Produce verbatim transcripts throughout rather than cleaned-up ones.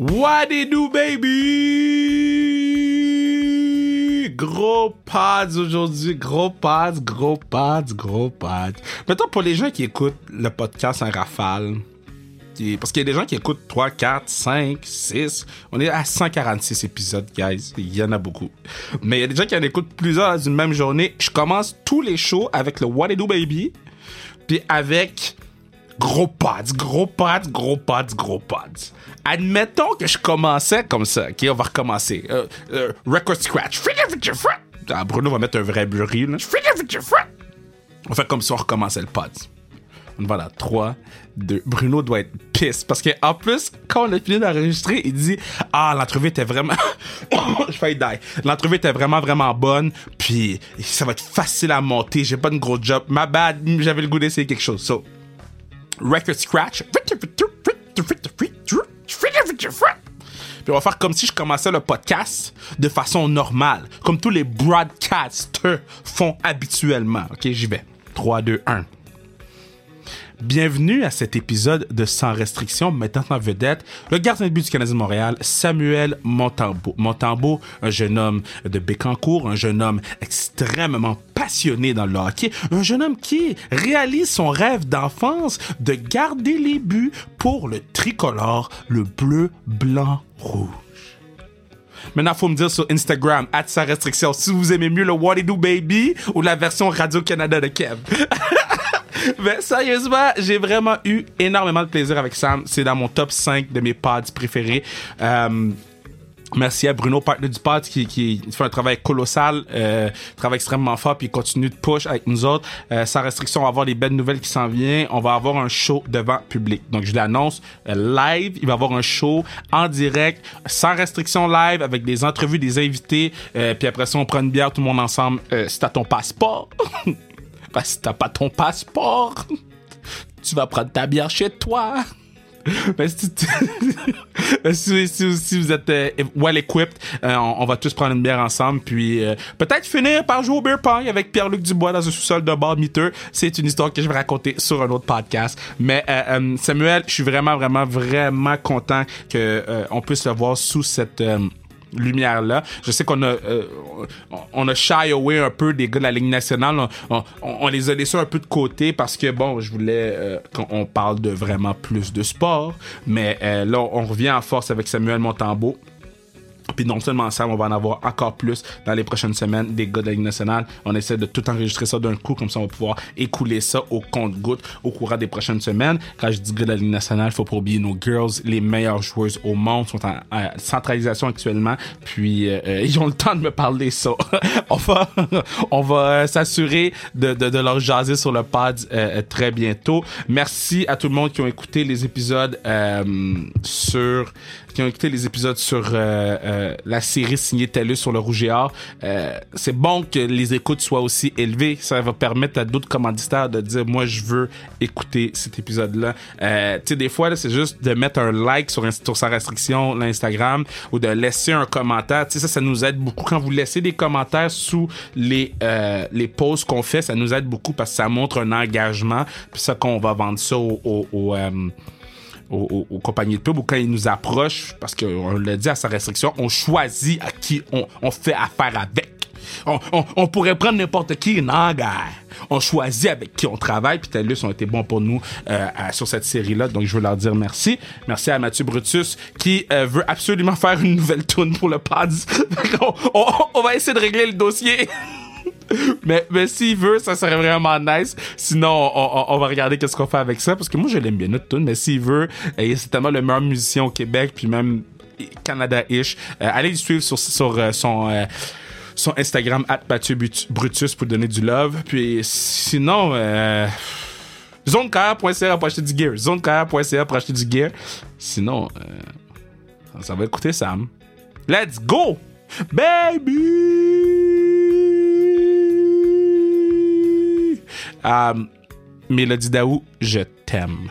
What it do, baby? Gros pads aujourd'hui, gros pads, gros pads, gros pads. Mettons, pour les gens qui écoutent le podcast en rafale, parce qu'il y a des gens qui écoutent trois, quatre, cinq, six, on est à cent quarante-six épisodes, guys, il y en a beaucoup. Mais il y a des gens qui en écoutent plusieurs d'une même journée. Je commence tous les shows avec le What it do, baby, puis avec... Gros pads, gros pads, gros pads, gros pads. Admettons que je commençais comme ça. OK, on va recommencer. Euh, euh, record scratch. Ah, Bruno va mettre un vrai blurry, là. On fait comme si on recommençait le pod. On va là. trois, deux. Bruno doit être pisse. Parce que en plus, quand on a fini d'enregistrer, il dit « Ah, l'entrevue était vraiment... » Je fais die. L'entrevue était vraiment, vraiment bonne. Puis ça va être facile à monter. J'ai pas de gros job. Ma bad, j'avais le goût d'essayer quelque chose. So... Record scratch. Puis on va faire comme si je commençais le podcast de façon normale, comme tous les broadcasters font habituellement. OK, j'y vais. trois, deux, un. Bienvenue à cet épisode de Sans Restrictions, mettant en vedette le gardien de but du Canadien de Montréal, Samuel Montembeault. Montembeault, un jeune homme de Bécancour, un jeune homme extrêmement passionné dans le hockey, un jeune homme qui réalise son rêve d'enfance de garder les buts pour le tricolore, le bleu, blanc, rouge. Maintenant, il faut me dire sur Instagram, at Sans Restrictions, si vous aimez mieux le What It Do Baby ou la version Radio-Canada de Kev. Mais sérieusement, j'ai vraiment eu énormément de plaisir avec Sam. C'est dans mon top cinq de mes pods préférés. Euh, merci à Bruno, partenaire du pod, qui, qui fait un travail colossal, euh, travail extrêmement fort, puis il continue de push avec nous autres. Euh, sans restriction, on va avoir des belles nouvelles qui s'en viennent. On va avoir un show devant public. Donc, je l'annonce euh, live. Il va y avoir un show en direct, sans restriction live, avec des entrevues, des invités. Euh, puis après ça, on prend une bière, tout le monde ensemble. Euh, si t'as ton passeport... Parce que t'as pas ton passeport, tu vas prendre ta bière chez toi. Mais si, tu... si, si, si vous êtes euh, well-equipped, euh, on, on va tous prendre une bière ensemble. Puis euh, peut-être finir par jouer au beer pong avec Pierre-Luc Dubois dans un sous-sol de bar miteux. C'est une histoire que je vais raconter sur un autre podcast. Mais euh, euh, Samuel, je suis vraiment, vraiment, vraiment content qu'on euh, puisse le voir sous cette... Euh, lumière-là. Je sais qu'on a euh, on a shy away un peu des gars de la Ligue nationale. On, on, on les a laissés un peu de côté parce que, bon, je voulais euh, qu'on parle de vraiment plus de sport. Mais euh, là, on revient en force avec Samuel Montembeault. Puis non seulement ça, on va en avoir encore plus dans les prochaines semaines des gars de la Ligue nationale. On essaie de tout enregistrer ça d'un coup, comme ça on va pouvoir écouler ça au compte-gouttes au courant des prochaines semaines. Quand je dis gars de la Ligue nationale, faut pas oublier nos girls, les meilleures joueuses au monde sont en euh, centralisation actuellement. Puis euh, ils ont le temps de me parler ça. on va, on va s'assurer de, de, de leur jaser sur le pod euh, très bientôt. Merci à tout le monde qui ont écouté les épisodes euh, sur... qui ont écouté les épisodes sur euh, euh, la série signée TELUS sur le Rouge et Or. Euh, c'est bon que les écoutes soient aussi élevées. Ça va permettre à d'autres commanditaires de dire « Moi, je veux écouter cet épisode-là. Euh, » Tu sais, des fois, là, c'est juste de mettre un like sur, sur sa restriction, l'Instagram, ou de laisser un commentaire. Tu sais, ça, ça nous aide beaucoup. Quand vous laissez des commentaires sous les, euh, les posts qu'on fait, ça nous aide beaucoup parce que ça montre un engagement. Puis ça, qu'on va vendre ça au... au, au euh, Aux, aux, aux compagnies de pub ou quand ils nous approchent, parce qu'on l'a dit à sa restriction, on choisit à qui on, on fait affaire avec. On, on, on pourrait prendre n'importe qui, non, gars. On choisit avec qui on travaille, puis TELUS ont été bons pour nous euh, à, sur cette série-là, donc je veux leur dire merci. Merci à Mathieu Brutus qui euh, veut absolument faire une nouvelle tourne pour le P A D S. on, on, on va essayer de régler le dossier. Mais, mais s'il veut, ça serait vraiment nice. Sinon, on, on, on va regarder qu'est-ce qu'on fait avec ça. Parce que moi, je l'aime bien, notre tune. Mais s'il veut, euh, c'est tellement le meilleur musicien au Québec, puis même Canada-ish. Euh, allez le suivre sur, sur euh, son... Euh son Instagram, at Mathieu Brutus, pour donner du love. Puis sinon... Euh, zonecar point c a pour acheter du gear. zonecar point c a pour acheter du gear. Sinon, euh, ça va écouter Sam. Let's go! Baby! Euh, Mélodie Daou, je t'aime.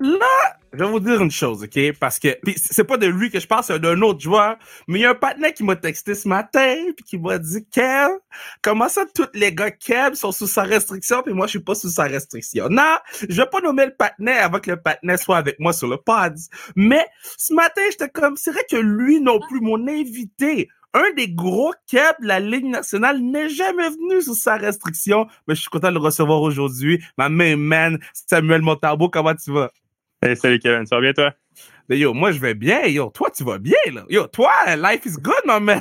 Là! je vais vous dire une chose, OK? Parce que, pis c'est pas de lui que je parle, c'est d'un autre joueur, mais il y a un partenaire qui m'a texté ce matin, pis qui m'a dit, Kev, comment ça tous les gars Kev sont sous sa restriction, pis moi, je suis pas sous sa restriction. Non, je vais pas nommer le partenaire avant que le partenaire soit avec moi sur le pod. Mais, ce matin, j'étais comme, c'est vrai que lui non plus, mon invité, un des gros Kev de la Ligue nationale n'est jamais venu sous sa restriction, mais je suis content de le recevoir aujourd'hui. Ma main man, Samuel Montembeault, comment tu vas? Hey, salut Kevin, ça va bien toi? Mais yo, moi je vais bien, yo, toi tu vas bien là. Yo, toi, life is good, my man.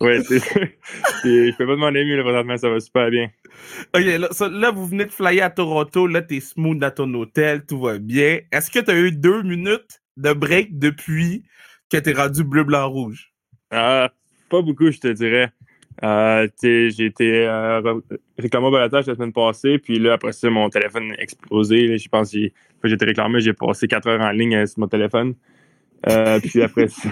Ouais, c'est sûr. Je peux pas demander mieux, là, présentement, ça va super bien. OK, là, ça, là, vous venez de flyer à Toronto, là, t'es smooth dans ton hôtel, tout va bien. Est-ce que t'as eu deux minutes de break depuis que t'es rendu bleu, blanc, rouge? Euh, pas beaucoup, je te dirais. Euh, j'ai été euh, réclamé au balotage la semaine passée, puis là, après ça, mon téléphone a explosé. Je pense que j'ai, j'ai été réclamé, j'ai passé quatre heures en ligne euh, sur mon téléphone. Euh, puis après ça,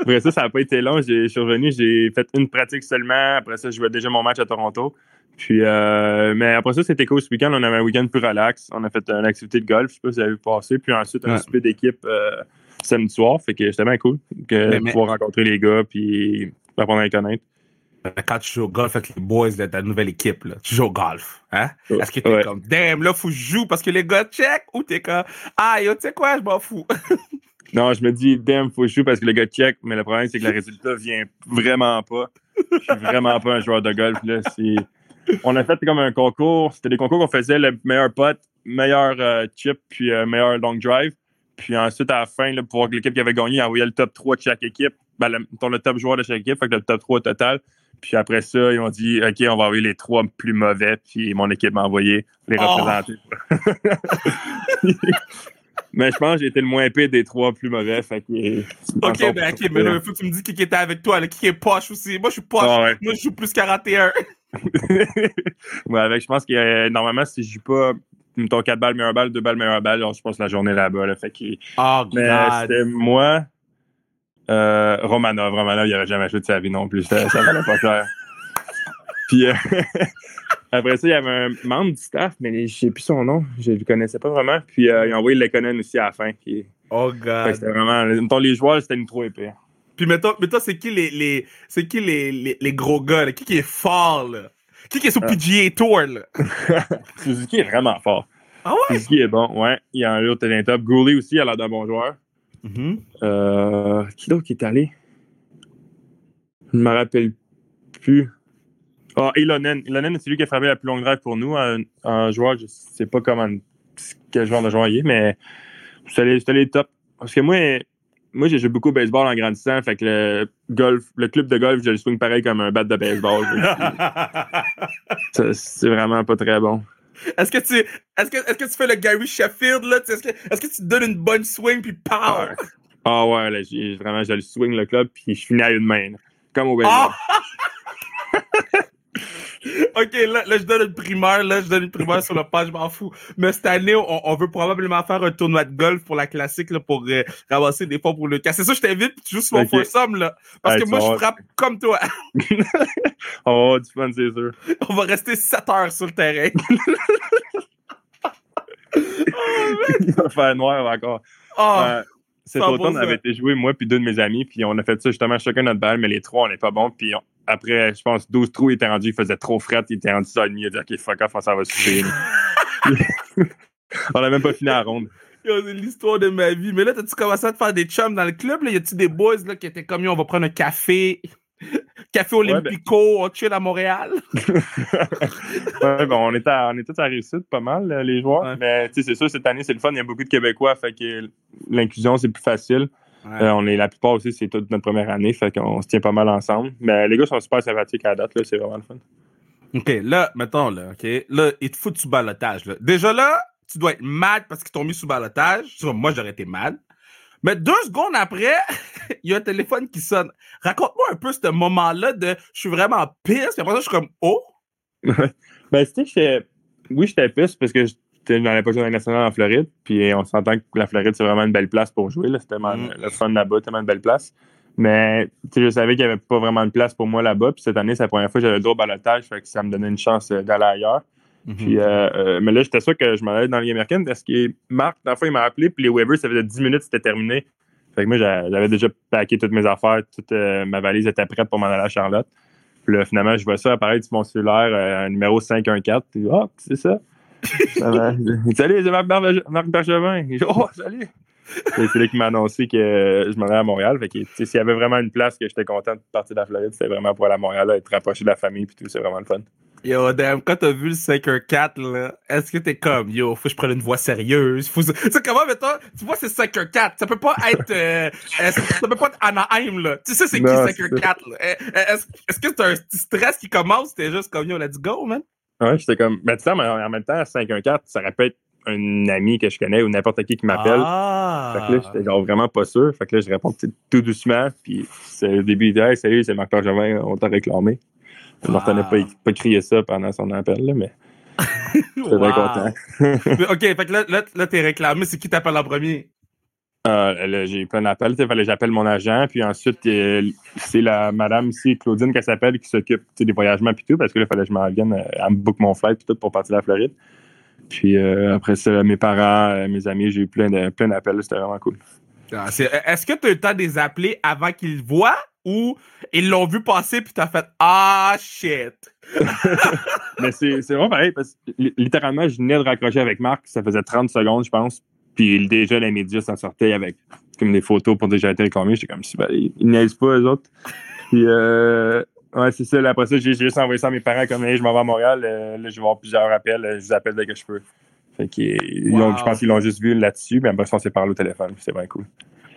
après ça, ça n'a pas été long. J'ai, je suis revenu, j'ai fait une pratique seulement. Après ça, je jouais déjà mon match à Toronto. Puis, euh, mais après ça, c'était cool ce week-end. On avait un week-end plus relax. On a fait une activité de golf, je sais pas si vous avez vu passer. Puis ensuite, un ouais. souper d'équipe euh, samedi soir. Fait que c'était bien cool que, mais, de pouvoir mais... rencontrer les gars puis apprendre à les connaître. Quand tu joues au golf avec les boys de ta nouvelle équipe, là, tu joues au golf, hein? Oh, est-ce que t'es ouais. comme, damn, là, faut que je joue parce que les gars check ou t'es comme, ah, yo, tu sais quoi, je m'en fous? Non, je me dis, damn, faut que je joue parce que les gars check, mais le problème, c'est que le résultat vient vraiment pas. Je suis vraiment pas un joueur de golf, là. C'est... On a fait comme un concours, c'était des concours qu'on faisait, le meilleur putt, meilleur euh, chip, puis euh, meilleur long drive. Puis ensuite, à la fin, là, pour l'équipe qui avait gagné, envoyait le top trois de chaque équipe, ben, le, le top joueur de chaque équipe, fait que le top trois au total. Puis après ça, ils ont dit, OK, on va envoyer les trois plus mauvais. Puis mon équipe m'a envoyé les représenter. Oh. Mais je pense que j'ai été le moins pire des trois plus mauvais. Fait que, OK, ben, OK, mais là, il faut que tu me dises qui était avec toi, là, qui est poche aussi. Moi, je suis poche. Oh, ouais. Moi, je joue plus quarante et un. Ouais, avec, je pense que euh, normalement, si je joue pas, mettons quatre balles, meilleure balle, deux balles, meilleure balle, alors je passe la journée là-bas. Là, fait que, oh, mais c'était moi. Euh, Romanov, Romanov, il n'aurait jamais joué de sa vie non plus. Ça, ça valait pas cher. Puis euh, après ça, il y avait un membre du staff, mais je ne sais plus son nom. Je ne le connaissais pas vraiment. Puis euh, ils ont envoyé Lekonen aussi à la fin. Qui... Oh, God. C'était vraiment. Mettons, les joueurs, c'était une trop épais. Puis mettons, mettons c'est qui les, les, c'est qui les, les, les gros gars? Là? Qui qui est fort? Là? Qui qui est sur P G A Tour? Là? Suzuki est vraiment fort. Ah ouais? Suzuki est bon, ouais. Il a un lot de top. Gouli aussi, il a l'air d'un bon joueur. Mm-hmm. Euh, qui d'autre qui est allé? Je ne me rappelle plus. Ah, oh, Ilonen. Ilonen, c'est lui qui a frappé la plus longue drive pour nous. Un, un joueur, je ne sais pas comment, quel genre de joueur il est, mais c'était les top. Parce que moi, moi j'ai joué beaucoup au baseball en grandissant. Fait que le, golf, le club de golf, je le swing pareil comme un bat de baseball. Ça, c'est vraiment pas très bon. Est-ce que, tu, est-ce, que, est-ce que tu fais le Gary Sheffield, là? Est-ce que, est-ce que tu donnes une bonne swing, puis power? Ah oh, ouais, là, j'ai, vraiment, je le swing, le club, puis je finis à une main, là, comme au baseball. Oh! OK, là, là, je donne une primeur, là, je donne une primeur sur le pas, je m'en fous. Mais cette année, on, on veut probablement faire un tournoi de golf pour la classique, là, pour euh, ramasser des fonds pour le cas. C'est ça, je t'invite, puis tu joues sur mon okay. foursome, là. Parce ouais, que moi, vas... je frappe comme toi. Oh, du fun, c'est sûr. On va rester sept heures sur le terrain. Il va faire noir encore. Oh, euh, cet automne, on avait été joué, moi, puis deux de mes amis, puis on a fait ça justement chacun notre balle, mais les trois, on n'est pas bons, puis on... Après, je pense, douze trous, il était rendu, il faisait trop fret, il était rendu ça, il a dit, OK, fuck off, ça va souffler. On n'a même pas fini la ronde. Yo, c'est l'histoire de ma vie. Mais là, t'as-tu commencé à te faire des chums dans le club? Là? Y a-tu des boys là, qui étaient comme, yo, on va prendre un café, café Olympico, ouais, ben... on chill à Montréal? Ouais, ben, on était à, on était à la réussite pas mal, les joueurs. Ouais. Mais tu sais, c'est sûr, cette année, c'est le fun, il y a beaucoup de Québécois, fait que l'inclusion, c'est plus facile. Ouais. Euh, on est la plupart aussi, c'est toute notre première année, fait qu'on se tient pas mal ensemble. Mais les gars sont super sympathiques à la date, là, c'est vraiment le fun. OK, là, mettons, là, OK, là, ils te foutent sous ballottage. Là. Déjà là, tu dois être mad parce qu'ils t'ont mis sous ballottage. Moi, j'aurais été mad. Mais deux secondes après, il y a un téléphone qui sonne. Raconte-moi un peu ce moment-là de je suis vraiment pisse, puis après ça, je suis comme oh! Ben, tu sais, oui, j'étais pisse parce que je. J'étais dans la poche nationale en Floride, puis on s'entend que la Floride, c'est vraiment une belle place pour jouer. Là. C'était tellement mmh. le fun là-bas, tellement une belle place. Mais je savais qu'il n'y avait pas vraiment de place pour moi là-bas. Puis cette année, c'est la première fois que j'avais le droit au balotage, fait que ça me donnait une chance d'aller ailleurs. Mm-hmm. Puis, euh, euh, mais là, j'étais sûr que je m'en allais dans la Ligue américaine parce que Marc, dans le fond, il m'a appelé, puis les waivers, ça faisait dix minutes, c'était terminé. Fait que moi, j'avais déjà packé toutes mes affaires, toute euh, ma valise était prête pour m'en aller à Charlotte. Puis là, finalement, je vois ça apparaître sur mon cellulaire, euh, numéro cinq un quatre. Puis, ah, oh, c'est ça. Salut, c'est Marc, Berge- Marc Bergevin. Oh, salut. Et c'est là qu'il m'a annoncé que je m'en allais à Montréal. Fait que, s'il y avait vraiment une place que j'étais content de partir de la Floride, c'était vraiment pour aller à Montréal, là, être rapproché de la famille, puis tout, c'est vraiment le fun. Yo, damn, quand t'as vu le cinq un quatre, là, est-ce que t'es comme, yo, faut que je prenne une voix sérieuse? Faut... Tu sais, comment, mettons, tu vois, c'est cinq un quatre, ça peut pas être, euh, ça peut pas être Anaheim, là. Tu sais, c'est non, qui cinq un quatre, là? Est-ce, est-ce que t'as un petit stress qui commence? T'es juste comme, yo, let's go, man? Ouais, j'étais comme, mais tu sais, en même temps, cinq un quatre, ça répète un ami que je connais ou n'importe qui qui m'appelle. Ah. Fait que là, j'étais genre vraiment pas sûr. Fait que là, je réponds tout doucement, puis c'est le début de hey, salut, c'est Marc Bergevin, on t'a réclamé. Je ne retenais pas, pas crier ça pendant son appel, là, mais j'étais wow. bien content. OK, fait que là, là, là t'es réclamé. C'est qui t'appelle en premier? Euh, là, j'ai eu plein d'appels. Fallait que j'appelle mon agent. Puis ensuite, c'est la madame ici, Claudine, qu'elle s'appelle, qui s'occupe des voyagements puis tout, parce que là, il fallait que je m'en vienne. Elle me book mon flight puis tout pour partir de la Floride. Puis euh, après ça, mes parents, mes amis, j'ai eu plein, de, plein d'appels. Là, c'était vraiment cool. Ah, c'est, est-ce que tu as eu le temps de les appeler avant qu'ils le voient? Ou ils l'ont vu passer, puis t'as fait « Ah, shit! » Mais c'est, c'est vraiment pareil, parce que littéralement, je venais de raccrocher avec Marc, ça faisait trente secondes, je pense, puis déjà, les médias s'en sortaient avec comme des photos pour déjà être réclamé. J'étais comme si, ben, ils niaisent pas, eux autres. » Puis, euh, ouais, c'est ça. Après ça, j'ai, j'ai juste envoyé ça à mes parents, comme hey, « Je m'en vais à Montréal, euh, là, je vais avoir plusieurs appels, euh, je vous appelle dès que je peux. » Fait qu'ils, wow. donc, je pense qu'ils l'ont juste vu là-dessus, mais après ça, on s'est parlé au téléphone, c'est bien cool.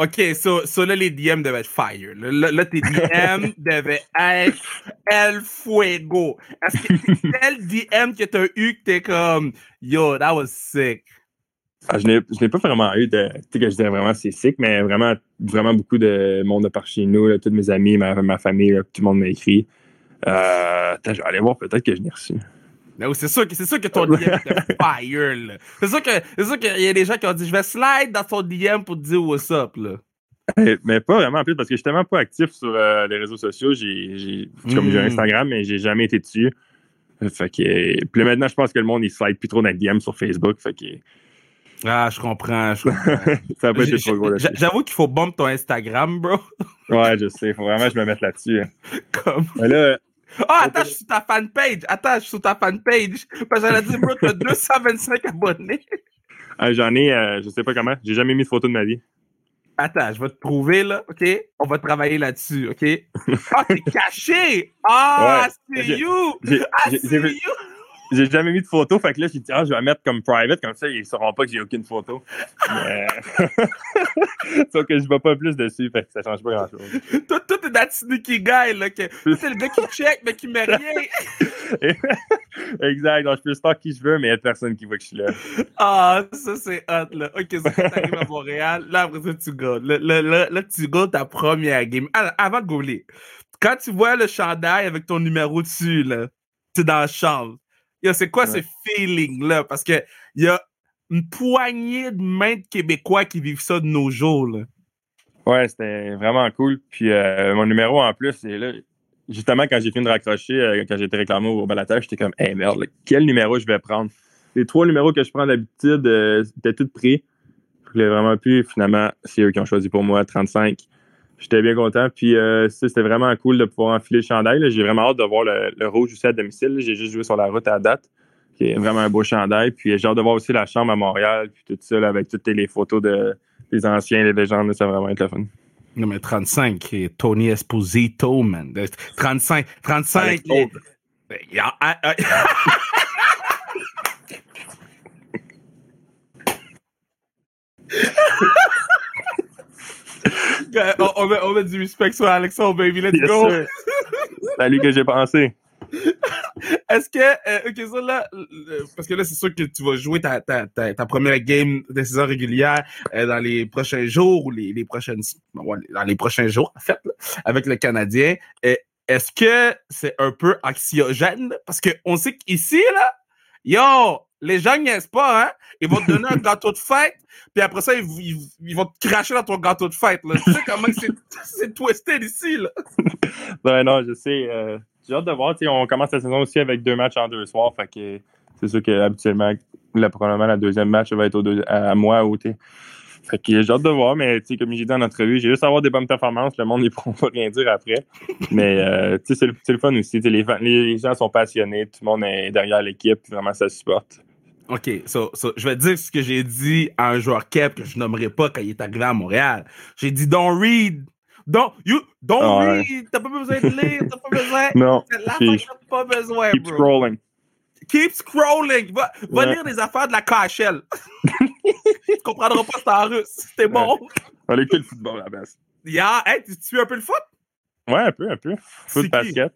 OK, so, so là, les D M devaient être fire. Là, là tes D M devaient être El Fuego. Est-ce que c'est tel D M que t'as eu que t'es comme yo, that was sick? Ah, je, n'ai, je n'ai pas vraiment eu de. Tu sais, que je dirais vraiment c'est sick, mais vraiment, vraiment beaucoup de monde de par chez nous, là, tous mes amis, ma, ma famille, là, tout le monde m'a écrit. Euh, je vais aller voir, peut-être que je n'ai reçu. Non, c'est, sûr que, c'est sûr que ton D M était fire, là. C'est sûr que, c'est sûr qu'il y a des gens qui ont dit « Je vais slide dans ton D M pour te dire what's up, là. » Mais pas vraiment en plus, parce que je suis tellement pas actif sur euh, les réseaux sociaux. J'ai, j'ai, mm. Comme j'ai Instagram, mais j'ai jamais été dessus. Fait que... Puis maintenant, je pense que le monde, il slide plus trop dans le D M sur Facebook. Fait que... Ah, je comprends. Je comprends. Ça peut être trop gros. J'avoue qu'il faut bump ton Instagram, bro. Ouais, je sais. Faut vraiment que je me mette là-dessus. Comme... Mais là... Ah, oh, attends, je suis sur ta fanpage. Attends, je suis sur ta fanpage. Parce que j'allais dire, bro, t'as deux cent vingt-cinq abonnés. Ah, j'en ai, euh, je sais pas comment. J'ai jamais mis de photo de ma vie. Attends, je vais te prouver, là, OK? On va travailler là-dessus, OK? Ah, oh, c'est caché! Ah, ouais. I see you! J'ai, I see j'ai, you! J'ai, j'ai jamais mis de photo, fait que là, j'ai dit, ah, je vais la mettre comme private, comme ça, ils sauront pas que j'ai aucune photo. Mais... Sauf que je vois pas plus dessus, fait que ça change pas grand-chose. Tout, tout est dans le sneaky guy, là. Que... C'est le gars qui check, mais qui met rien. Exact. Donc, je peux stalker qui je veux, mais il n'y a personne qui voit que je suis là. Ah, ça, c'est hot, là. OK, ça, quand t'arrives à Montréal, là, après ça, tu go. Là, là, là, là tu go ta première game. Alors, avant de gouler, quand tu vois le chandail avec ton numéro dessus, là, t'es dans la chambre. Yo, c'est quoi ouais. ce feeling-là? Parce que il y a une poignée de mains de Québécois qui vivent ça de nos jours, là. Ouais, c'était vraiment cool. Puis euh, mon numéro en plus, c'est là, justement, quand j'ai fini de raccrocher, euh, quand j'ai été réclamé au balatage, j'étais comme, hey merde, là, quel numéro je vais prendre? Les trois numéros que je prends d'habitude, euh, c'était tout pris. Je l'ai vraiment pu. Finalement, c'est eux qui ont choisi pour moi, trente-cinq. J'étais bien content. Puis euh, ça, c'était vraiment cool de pouvoir enfiler le chandail, là. J'ai vraiment hâte de voir le, le rouge aussi à domicile. J'ai juste joué sur la route à la date. C'est vraiment un beau chandail. Puis j'ai hâte de voir aussi la chambre à Montréal, puis tout ça, là, avec toutes les photos de, des anciens, les légendes. Là, ça va vraiment être le fun. Non, mais trente-cinq, Tony Esposito, man. trente-cinq, trente-cinq. Les... on, on, met, on met du respect sur Alexandre, baby. Let's yes go. C'est à lui que j'ai pensé. Est-ce que, euh, ok, ça là, euh, parce que là, c'est sûr que tu vas jouer ta, ta, ta, ta première game de saison régulière euh, dans les prochains jours ou les, les prochaines, dans les prochains jours, en fait, là, avec le Canadien. Euh, est-ce que c'est un peu anxiogène? Parce qu'on sait qu'ici, là, yo, les gens niaisent pas, hein? Ils vont te donner un gâteau de fête, puis après ça, ils, ils, ils vont te cracher dans ton gâteau de fête, là. Tu sais comment c'est, c'est twisté ici, là? Ben non, je sais, euh... J'ai hâte de voir, on commence la saison aussi avec deux matchs en deux soirs, fait que c'est sûr qu'habituellement, là, probablement, la deuxième match va être au deux, à, à moi ou tu sais. Fait que j'ai hâte de voir, mais comme j'ai dit en entrevue, j'ai juste à avoir des bonnes performances. Le monde, ils ne pourront pas rien dire après. Mais euh, c'est, le, c'est le fun aussi. Les, les gens sont passionnés. Tout le monde est derrière l'équipe. Vraiment, ça supporte. OK. So, so, je vais te dire ce que j'ai dit à un joueur Kep que je nommerai pas quand il est arrivé à Montréal. J'ai dit « Don't read ». Don't, you, don't oh, read. Ouais. T'as pas besoin de lire. T'as pas besoin. Non. C'est la fin que t'as pas besoin, keep bro. Keep scrolling. Keep scrolling. Va, ouais. va lire les affaires de la K H L. Tu comprendras pas, c'est en russe. C'est bon. On ouais. écoute le football à la base. Yeah. Hey, tu suis un peu le foot? Ouais, un peu, un peu. Foot, c'est basket.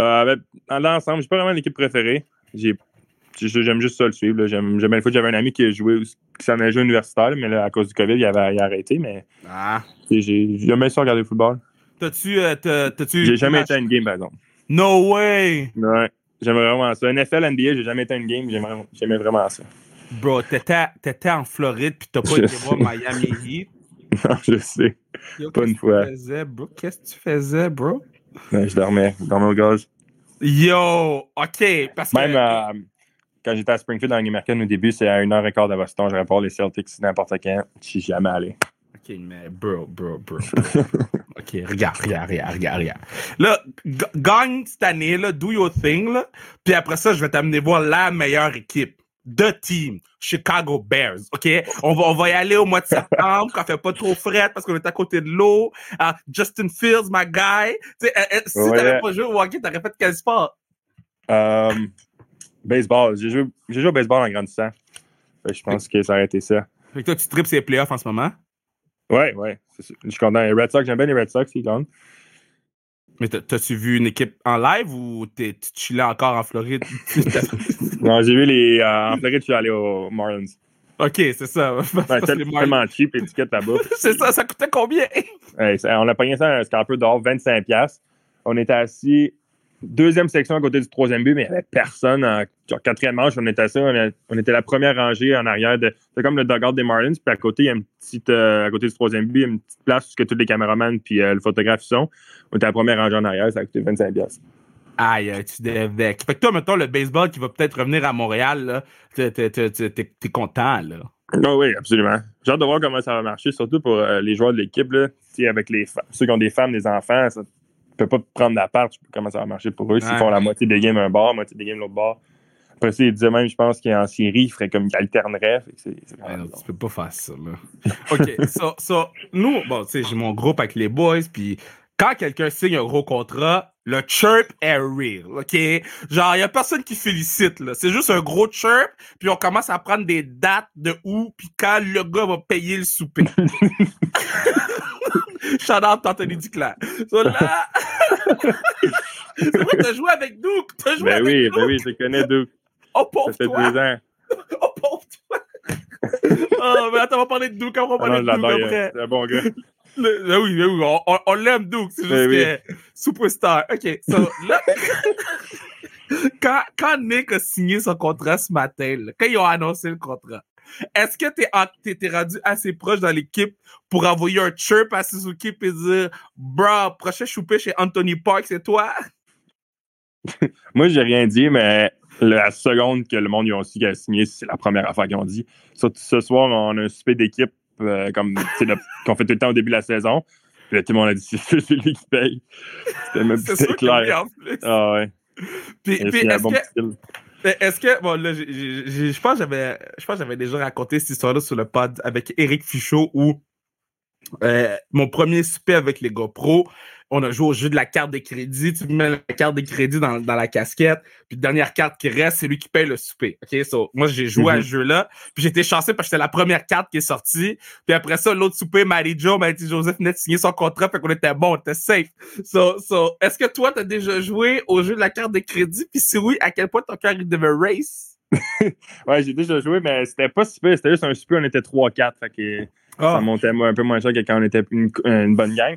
Euh, ben, dans l'ensemble, j'ai pas vraiment l'équipe préférée. J'ai, j'aime juste ça le suivre. Là. J'aime, j'aime le foot. J'avais un ami qui jouait, qui s'en allait jouer universitaire, mais là, à cause du COVID, il avait il a arrêté. Mais ah. j'ai jamais su regarder le football. T'as-tu. Euh, t'as, t'as-tu j'ai jamais été à une game, par exemple. No way! Ouais, j'aimerais vraiment ça. N F L, N B A, j'ai jamais été à une game. J'aimais, j'aimais vraiment ça. Bro, t'étais, t'étais en Floride pis t'as pas été voir Miami Heat. Non, je sais. Yo, pas une fois. Faisais, bro? Qu'est-ce que tu faisais, bro? Ouais, je dormais. Je dormais au gaz. Yo! OK! Parce Même que... euh, quand j'étais à Springfield dans l'Union américaine au début, c'est à une heure et quart de Boston. J'aurais pas les Celtics n'importe quand. Je suis jamais allé. OK, mais bro, bro, bro. bro. OK, regarde, regarde, regarde, regarde, regarde. Là, g- gagne cette année, là, do your thing, là. Puis après ça, je vais t'amener voir la meilleure équipe. The team, Chicago Bears, OK? On va, on va y aller au mois de septembre, quand il fait pas trop fret parce qu'on est à côté de l'eau. Uh, Justin Fields, my guy. Tu sais, euh, si ouais. t'avais pas joué au hockey, t'aurais fait quel sport? Um, baseball. J'ai joué, j'ai joué au baseball en grandissant. Je pense que ça aurait été ça. Fait que toi, tu tripes ces playoffs en ce moment? Ouais, ouais. Je suis content. Les Red Sox, j'aime bien les Red Sox, ils gagnent. Mais t'as-tu vu une équipe en live ou t'es chillé encore en Floride? Non, j'ai vu les... Euh, en Floride, je suis allé aux Marlins. OK, c'est ça. Ouais, c'est tellement cheap, étiquette là-bas. C'est ça, ça coûtait combien? Ouais, ça, on a payé ça un scalper dehors, vingt-cinq dollars. On était assis deuxième section à côté du troisième but, mais il n'y avait personne. En genre, quatrième manche, on était assis, on, a, on était la première rangée en arrière. De, c'est comme le dugout des Marlins, puis à côté, il y a une petite... Euh, à côté du troisième but, il y a une petite place où tous les caméramans puis euh, le photographe sont. On était la première rangée en arrière, ça a coûté vingt-cinq dollars. Aïe, tu devais. Fait que toi, mettons, le baseball qui va peut-être revenir à Montréal, là, t'es, t'es, t'es, t'es content, là. Oh oui, absolument. J'ai hâte de voir comment ça va marcher, surtout pour euh, les joueurs de l'équipe, là. T'sais, avec les fa- ceux qui ont des femmes, des enfants, ça peut pas prendre la part, comment ça va marcher pour eux. S'ils ah, font la moitié des games un bord, moitié des games l'autre bord. Après ça, il disait même, je pense qu'en série, il ferait comme il alternerait. C'est, c'est ouais, non, tu peux pas faire ça, là. OK, so, so, nous, bon, tu sais, j'ai mon groupe avec les boys, puis quand quelqu'un signe un gros contrat, le chirp est real, OK? Genre, il n'y a personne qui félicite, là. C'est juste un gros chirp, puis on commence à prendre des dates de où, puis quand le gars va payer le souper. Shout out Anthony Duclair. So là... C'est vrai que t'as joué avec Duke. T'as joué ben avec oui, Duke. Ben oui, je connais Duke. Oh, pauvre toi. Ça fait deux ans. Oh, pauvre toi. Oh, mais attends, on va parler de Duke. On va parler ah non, de Duke après. C'est un bon gars. Le, ben oui, ben oui, on, on, on l'aime Duke, c'est juste ben que oui. Superstar. OK, so, là, quand, quand Nick a signé son contrat ce matin, là, quand ils ont annoncé le contrat, est-ce que t'es, t'es, t'es rendu assez proche dans l'équipe pour envoyer un chirp à Suzuki et dire « Bro, prochain choupé chez Anthony Park, c'est toi? » Moi, j'ai rien dit, mais la seconde que le monde y a aussi signé, c'est la première affaire qu'ils ont dit. Surtout ce soir, on a un souper d'équipe Euh, comme le, qu'on fait tout le temps au début de la saison. Puis là, tout le monde a dit c'est, c'est lui qui paye. C'était même c'est sûr clair. Ah ouais. Puis, puis est-ce, bon que, est-ce que bon là, j'ai, j'ai, je pense que j'avais, je pense que j'avais déjà raconté cette histoire-là sur le pod avec Éric Fichot où euh, mon premier souper avec les GoPro, on a joué au jeu de la carte de crédit. Tu mets la carte de crédit dans, dans la casquette. Puis, dernière carte qui reste, c'est lui qui paye le souper. OK? So, moi, j'ai joué mm-hmm. à ce jeu-là. Puis, j'étais chanceux parce que c'était la première carte qui est sortie. Puis, après ça, l'autre souper, Marie Jo, Marie Joseph venait de signer son contrat. Fait qu'on était bon, on était safe. So, so, est-ce que toi, t'as déjà joué au jeu de la carte de crédit? Puis, si oui, à quel point ton cœur, il devait race? Ouais, j'ai déjà joué, mais c'était pas super. C'était juste un souper, on était trois quatre. Fait que oh. ça montait un peu moins cher que quand on était une, une bonne gang.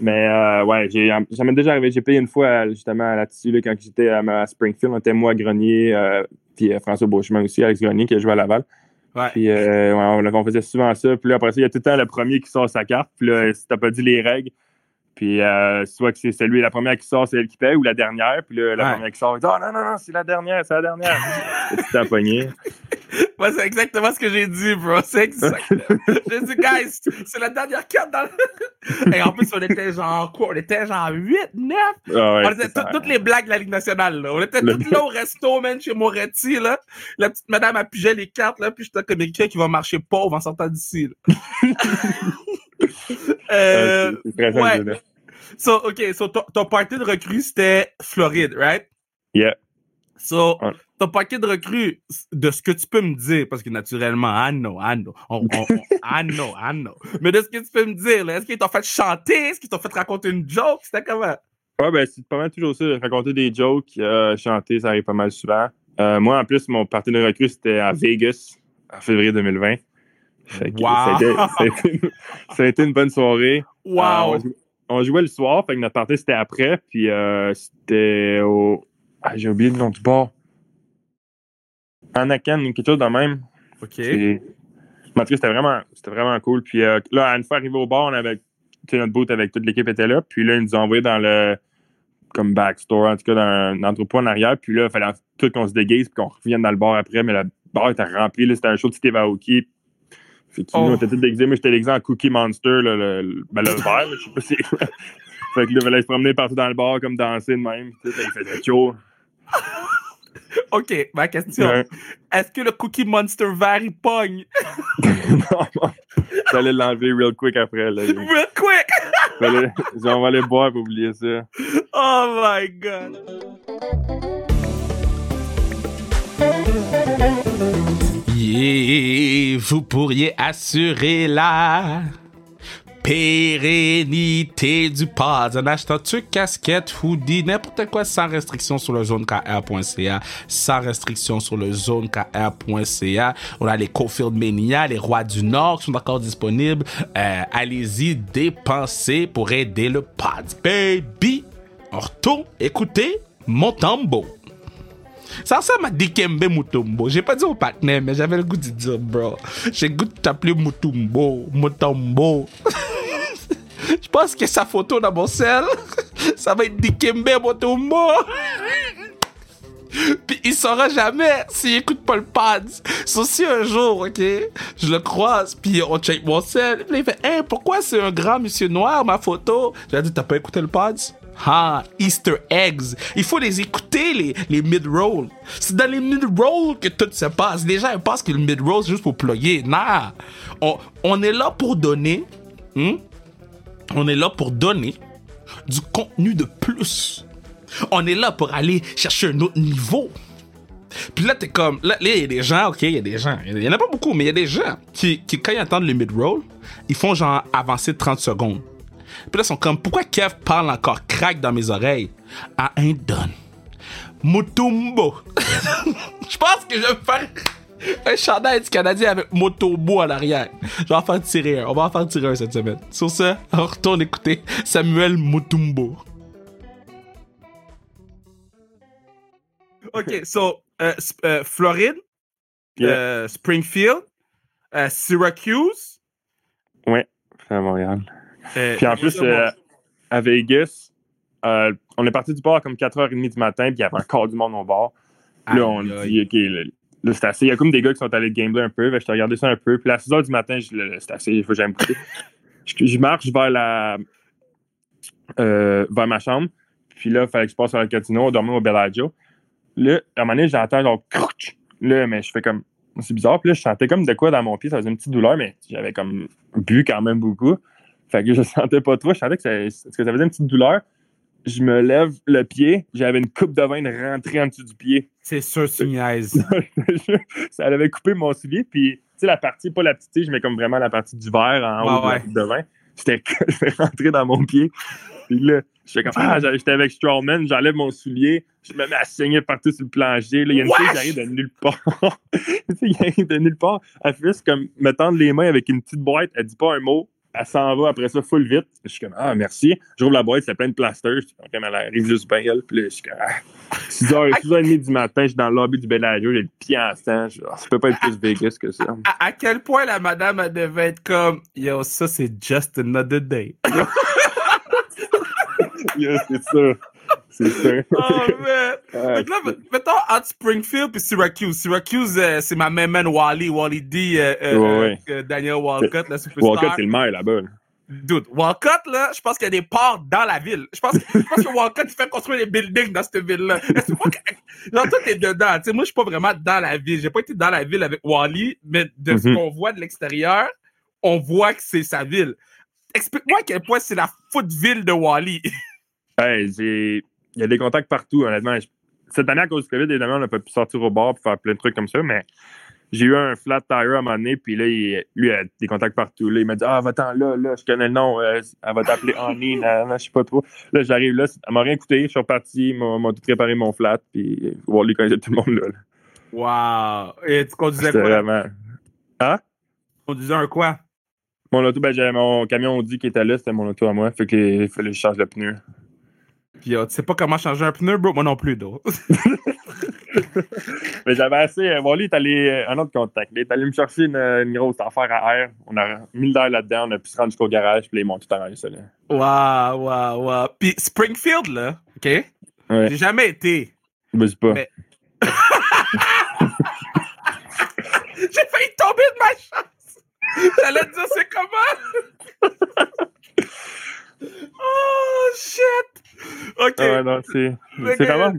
Mais euh, ouais, j'ai, ça m'est déjà arrivé. J'ai payé une fois justement là-dessus là, quand j'étais à, à Springfield. On était moi, Grenier, euh, puis euh, François Beauchemin aussi, Alex Grenier qui a joué à Laval. Ouais. Puis euh, ouais, on, on faisait souvent ça. Puis là, après ça, il y a tout le temps le premier qui sort sa carte. Puis là, si t'as pas dit les règles, Puis euh, soit que c'est celui, la première qui sort, c'est elle qui paye, ou la dernière. Puis là, la ouais. première qui sort, elle dit « Ah oh, non, non, non, c'est la dernière, c'est la dernière. » C'est tamponnier. Moi, c'est exactement ce que j'ai dit, bro. C'est exact. J'ai dit « Guys, c'est la dernière carte dans le... » Et en plus, on était genre quoi? On était genre huit, neuf. Ah ouais, on faisait toutes les blagues de la Ligue nationale. Là. On était le... toutes là au resto, man, chez Moretti. Là. La petite madame appugeait les cartes, là, puis j'étais comme quelqu'un qui va marcher pauvre en sortant d'ici. euh, c'est très ouais. Bien. So, OK, so ton, ton party de recrue, c'était Floride, right? Yeah. So, ton party de recrue, de ce que tu peux me dire, parce que naturellement, I know, I know, on, on, I know, I know. Mais de ce que tu peux me dire, là, est-ce qu'ils t'ont fait chanter? Est-ce qu'ils t'ont fait raconter une joke? C'était comment? Ouais, ben, c'est pas mal toujours ça, raconter des jokes, euh, chanter, ça arrive pas mal souvent. Euh, moi, en plus, mon party de recrue, c'était à Vegas, en février deux mille vingt. Fait que wow. ça, a été, ça, a été une, ça a été une bonne soirée. Wow! Euh, on, jouait, on jouait le soir, fait que notre party c'était après, puis euh, c'était au. Ah, j'ai oublié le nom du bar. Anakin, quelque chose de même. OK. C'est... En tout cas, c'était vraiment, c'était vraiment cool. Puis euh, là, à une fois arrivé au bar, on avait. Tu sais, notre boot avec toute l'équipe était là, puis là, ils nous ont envoyés dans le. Comme backstore, en tout cas, dans un entrepôt en arrière, puis là, il fallait tout qu'on se déguise, puis qu'on revienne dans le bar après, mais le bar était rempli, là, c'était un show de Steve Aoki. Fait que oh. nous, on était tous déguisés. Moi, j'étais déguisé en Cookie Monster, là, le, le, ben, le vert, je sais pas si... Fait que là, il fallait se promener partout dans le bar, comme danser de même. Tu sais, il faisait chaud. OK, ma question. Ouais. Est-ce que le Cookie Monster vert, il pogne? Non, non. J'allais l'enlever real quick après. Là. Real quick! Fallait... On va aller boire pour oublier ça. Oh my God! Yeah, vous pourriez assurer la pérennité du pod en achetant tu casquette, hoodie, n'importe quoi sans restriction sur le zone k r point c a, sans restriction sur le zone k r point c a. On a les Cofield Mania, les Rois du Nord qui sont encore disponibles. Euh, allez-y, dépensez pour aider le pod. Baby, on retourne écoutez Montembeault. Ça ressemble à Dikembe Mutombo. J'ai pas dit au partenaire, mais j'avais le goût de dire, bro. J'ai le goût de t'appeler Mutombo. Mutombo. Je pense que sa photo dans mon sel, ça va être Dikembe Mutombo. Puis il saura jamais s'il écoute pas le pad. Sauf si un jour, ok, je le croise, puis on check mon sel. Puis il fait, hey, pourquoi c'est un grand monsieur noir, ma photo? J'ai dit, t'as pas écouté le pad? Ah, Easter eggs. Il faut les écouter, les, les mid-rolls. C'est dans les mid-rolls que tout se passe. Les gens ils pensent que le mid-roll, c'est juste pour ployer. Non. Nah. On, on est là pour donner. Hein? On est là pour donner du contenu de plus. On est là pour aller chercher un autre niveau. Puis là, t'es comme. Là, il y a des gens, OK, il y a des gens. Il y en a pas beaucoup, mais il y a des gens qui, qui, quand ils entendent le mid-roll, ils font genre avancer trente secondes. Puis là, ils sont comme, pourquoi Kev parle encore crack dans mes oreilles? À un don. Mutombo. Je pense que je vais faire un chandail du Canadien avec Mutombo à l'arrière. Je vais en faire tirer un. On va en faire tirer un cette semaine. Sur ce, on retourne écouter Samuel Montembeault. OK, so, uh, uh, Floride, yeah. uh, Springfield, uh, Syracuse. Ouais, à Montréal. Euh, puis en plus, euh, à Vegas, euh, on est parti du bar comme quatre heures trente du matin, puis il y avait encore du monde au bar. Puis là, on ah, dit, OK, là, là, c'est assez. Il y a comme des gars qui sont allés gambler un peu, je t'ai regardé ça un peu. Puis à six heures du matin, je là, c'est assez, il faut que j'aille me coucher. je, je marche vers, la, euh, vers ma chambre, puis là, il fallait que je passe sur le casino, on dormait au Bellagio. Là, à un moment donné, j'entends genre crouch. Là, mais je fais comme, c'est bizarre. Puis là, je sentais comme de quoi dans mon pied, ça faisait une petite douleur, mais j'avais comme bu quand même beaucoup. Fait que je sentais pas trop, je sentais que ça, que ça faisait une petite douleur. Je me lève le pied, j'avais une coupe de vin rentrée en dessous du pied. C'est sûr, tu niaises. Ça avait coupé mon soulier, puis tu sais, la partie, pas la petite, je mets comme vraiment la partie du verre en ah, haut ouais. de la coupe de vin. C'était rentré dans mon pied. Puis là, j'étais comme, ah, j'étais avec Strawman, j'enlève mon soulier, je me mets à saigner partout sur le plancher. Là, il y a une Wesh! Fille qui arrive de nulle part. Il arrive de nulle part. Elle fait juste comme me tendre les mains avec une petite boîte, elle dit pas un mot. Elle s'en va après ça, full vite. Je suis comme, ah, merci. Je rouvre la boîte, c'est plein de plasters. Je suis comme, elle arrive juste bien, elle. Puis là, je suis comme, ah. six heures trente du matin, je suis dans le lobby du Bellagio, j'ai le pied en sang. Je ne peux pas être plus Vegas que ça. À, à quel point la madame, elle devait être comme, yo, ça, c'est just another day. yeah, c'est sûr. C'est sûr. Oh, man. Ah, donc là, mettons, entre Springfield et Syracuse. Syracuse, euh, c'est ma main man Wally. Wally D, euh, euh, ouais, ouais. Daniel Walcott, la superstar. Walcott, c'est le maire là-bas. Là. Dude, Walcott, là, je pense qu'il y a des parts dans la ville. Je pense, je pense que Walcott, il fait construire des buildings dans cette ville-là. Est-ce que moi, genre, toi, t'es dedans. T'sais, moi, je suis pas vraiment dans la ville. J'ai pas été dans la ville avec Wally, mais de mm-hmm. ce qu'on voit de l'extérieur, on voit que c'est sa ville. Explique-moi à quel point c'est la foutue ville de Wally. Hey, j'ai... Il y a des contacts partout, honnêtement. Cette année, à cause du COVID, évidemment, on n'a pas pu sortir au bar et faire plein de trucs comme ça, mais j'ai eu un flat tire à un moment donné, puis là, il, lui, il a des contacts partout. Là, il m'a dit « Ah, va-t'en là, là, je connais le nom, euh, elle va t'appeler Annie, là, là, je sais pas trop. » Là, j'arrive là, elle m'a rien écouté, je suis reparti, ils m'ont, m'ont tout préparé mon flat, puis voir lui connaissait tout le monde là. là. Wow! Et tu conduisais C'était quoi? Vraiment... Hein? Tu conduisais un quoi? Mon auto, ben j'avais mon camion Audi qui était là, c'était mon auto à moi, fait que il fallait que je change le pneu. Puis euh, tu sais pas comment changer un pneu, bro? Moi non plus, d'eau. Mais j'avais assez... Euh, Wally est allé... Euh, un autre contact. Il est allé me chercher une, une grosse affaire à air. On a mis le d'air là-dedans. On a pu se rendre jusqu'au garage. Puis là, ils m'ont tout arrangé ça, là. Waouh, waouh, waouh. Puis Springfield, là, OK? Ouais. J'ai jamais été. Ben, c'est pas. Mais... J'ai failli tomber de ma chance! J'allais te dire, c'est comment? Oh, shit! OK. Ah, non, c'est, okay. C'est vraiment...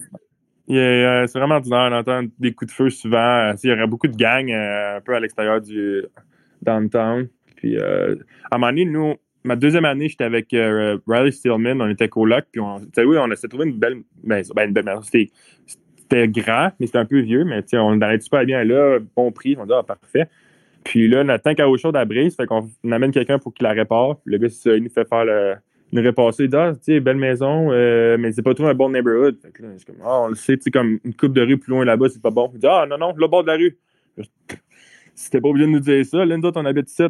Il est, euh, c'est vraiment ordinaire, on entend des coups de feu souvent. Il y aurait beaucoup de gangs euh, un peu à l'extérieur du downtown. Puis, euh, à un moment donné, nous, ma deuxième année, j'étais avec euh, Riley Stillman, on était coloc. Puis, on, oui, on s'est trouvé une belle maison. Ben, une belle maison. C'était, c'était grand, mais c'était un peu vieux. Mais on allait super bien là, bon prix. On dit, ah, parfait. Puis là, notre tank à eau chaude à brise, fait qu'on amène quelqu'un pour qu'il la répare. Puis, le gars, il nous fait faire le. Nous repasser, ah, tu sais, belle maison, euh, mais c'est pas trop un bon neighborhood. Fait que là, je, comme, ah, on le sait, tu sais, comme une coupe de rue plus loin là-bas, c'est pas bon. Il dit, ah, non, non, le bord de la rue. C'était pas obligé de nous dire ça. Là, nous autres, on habite ici.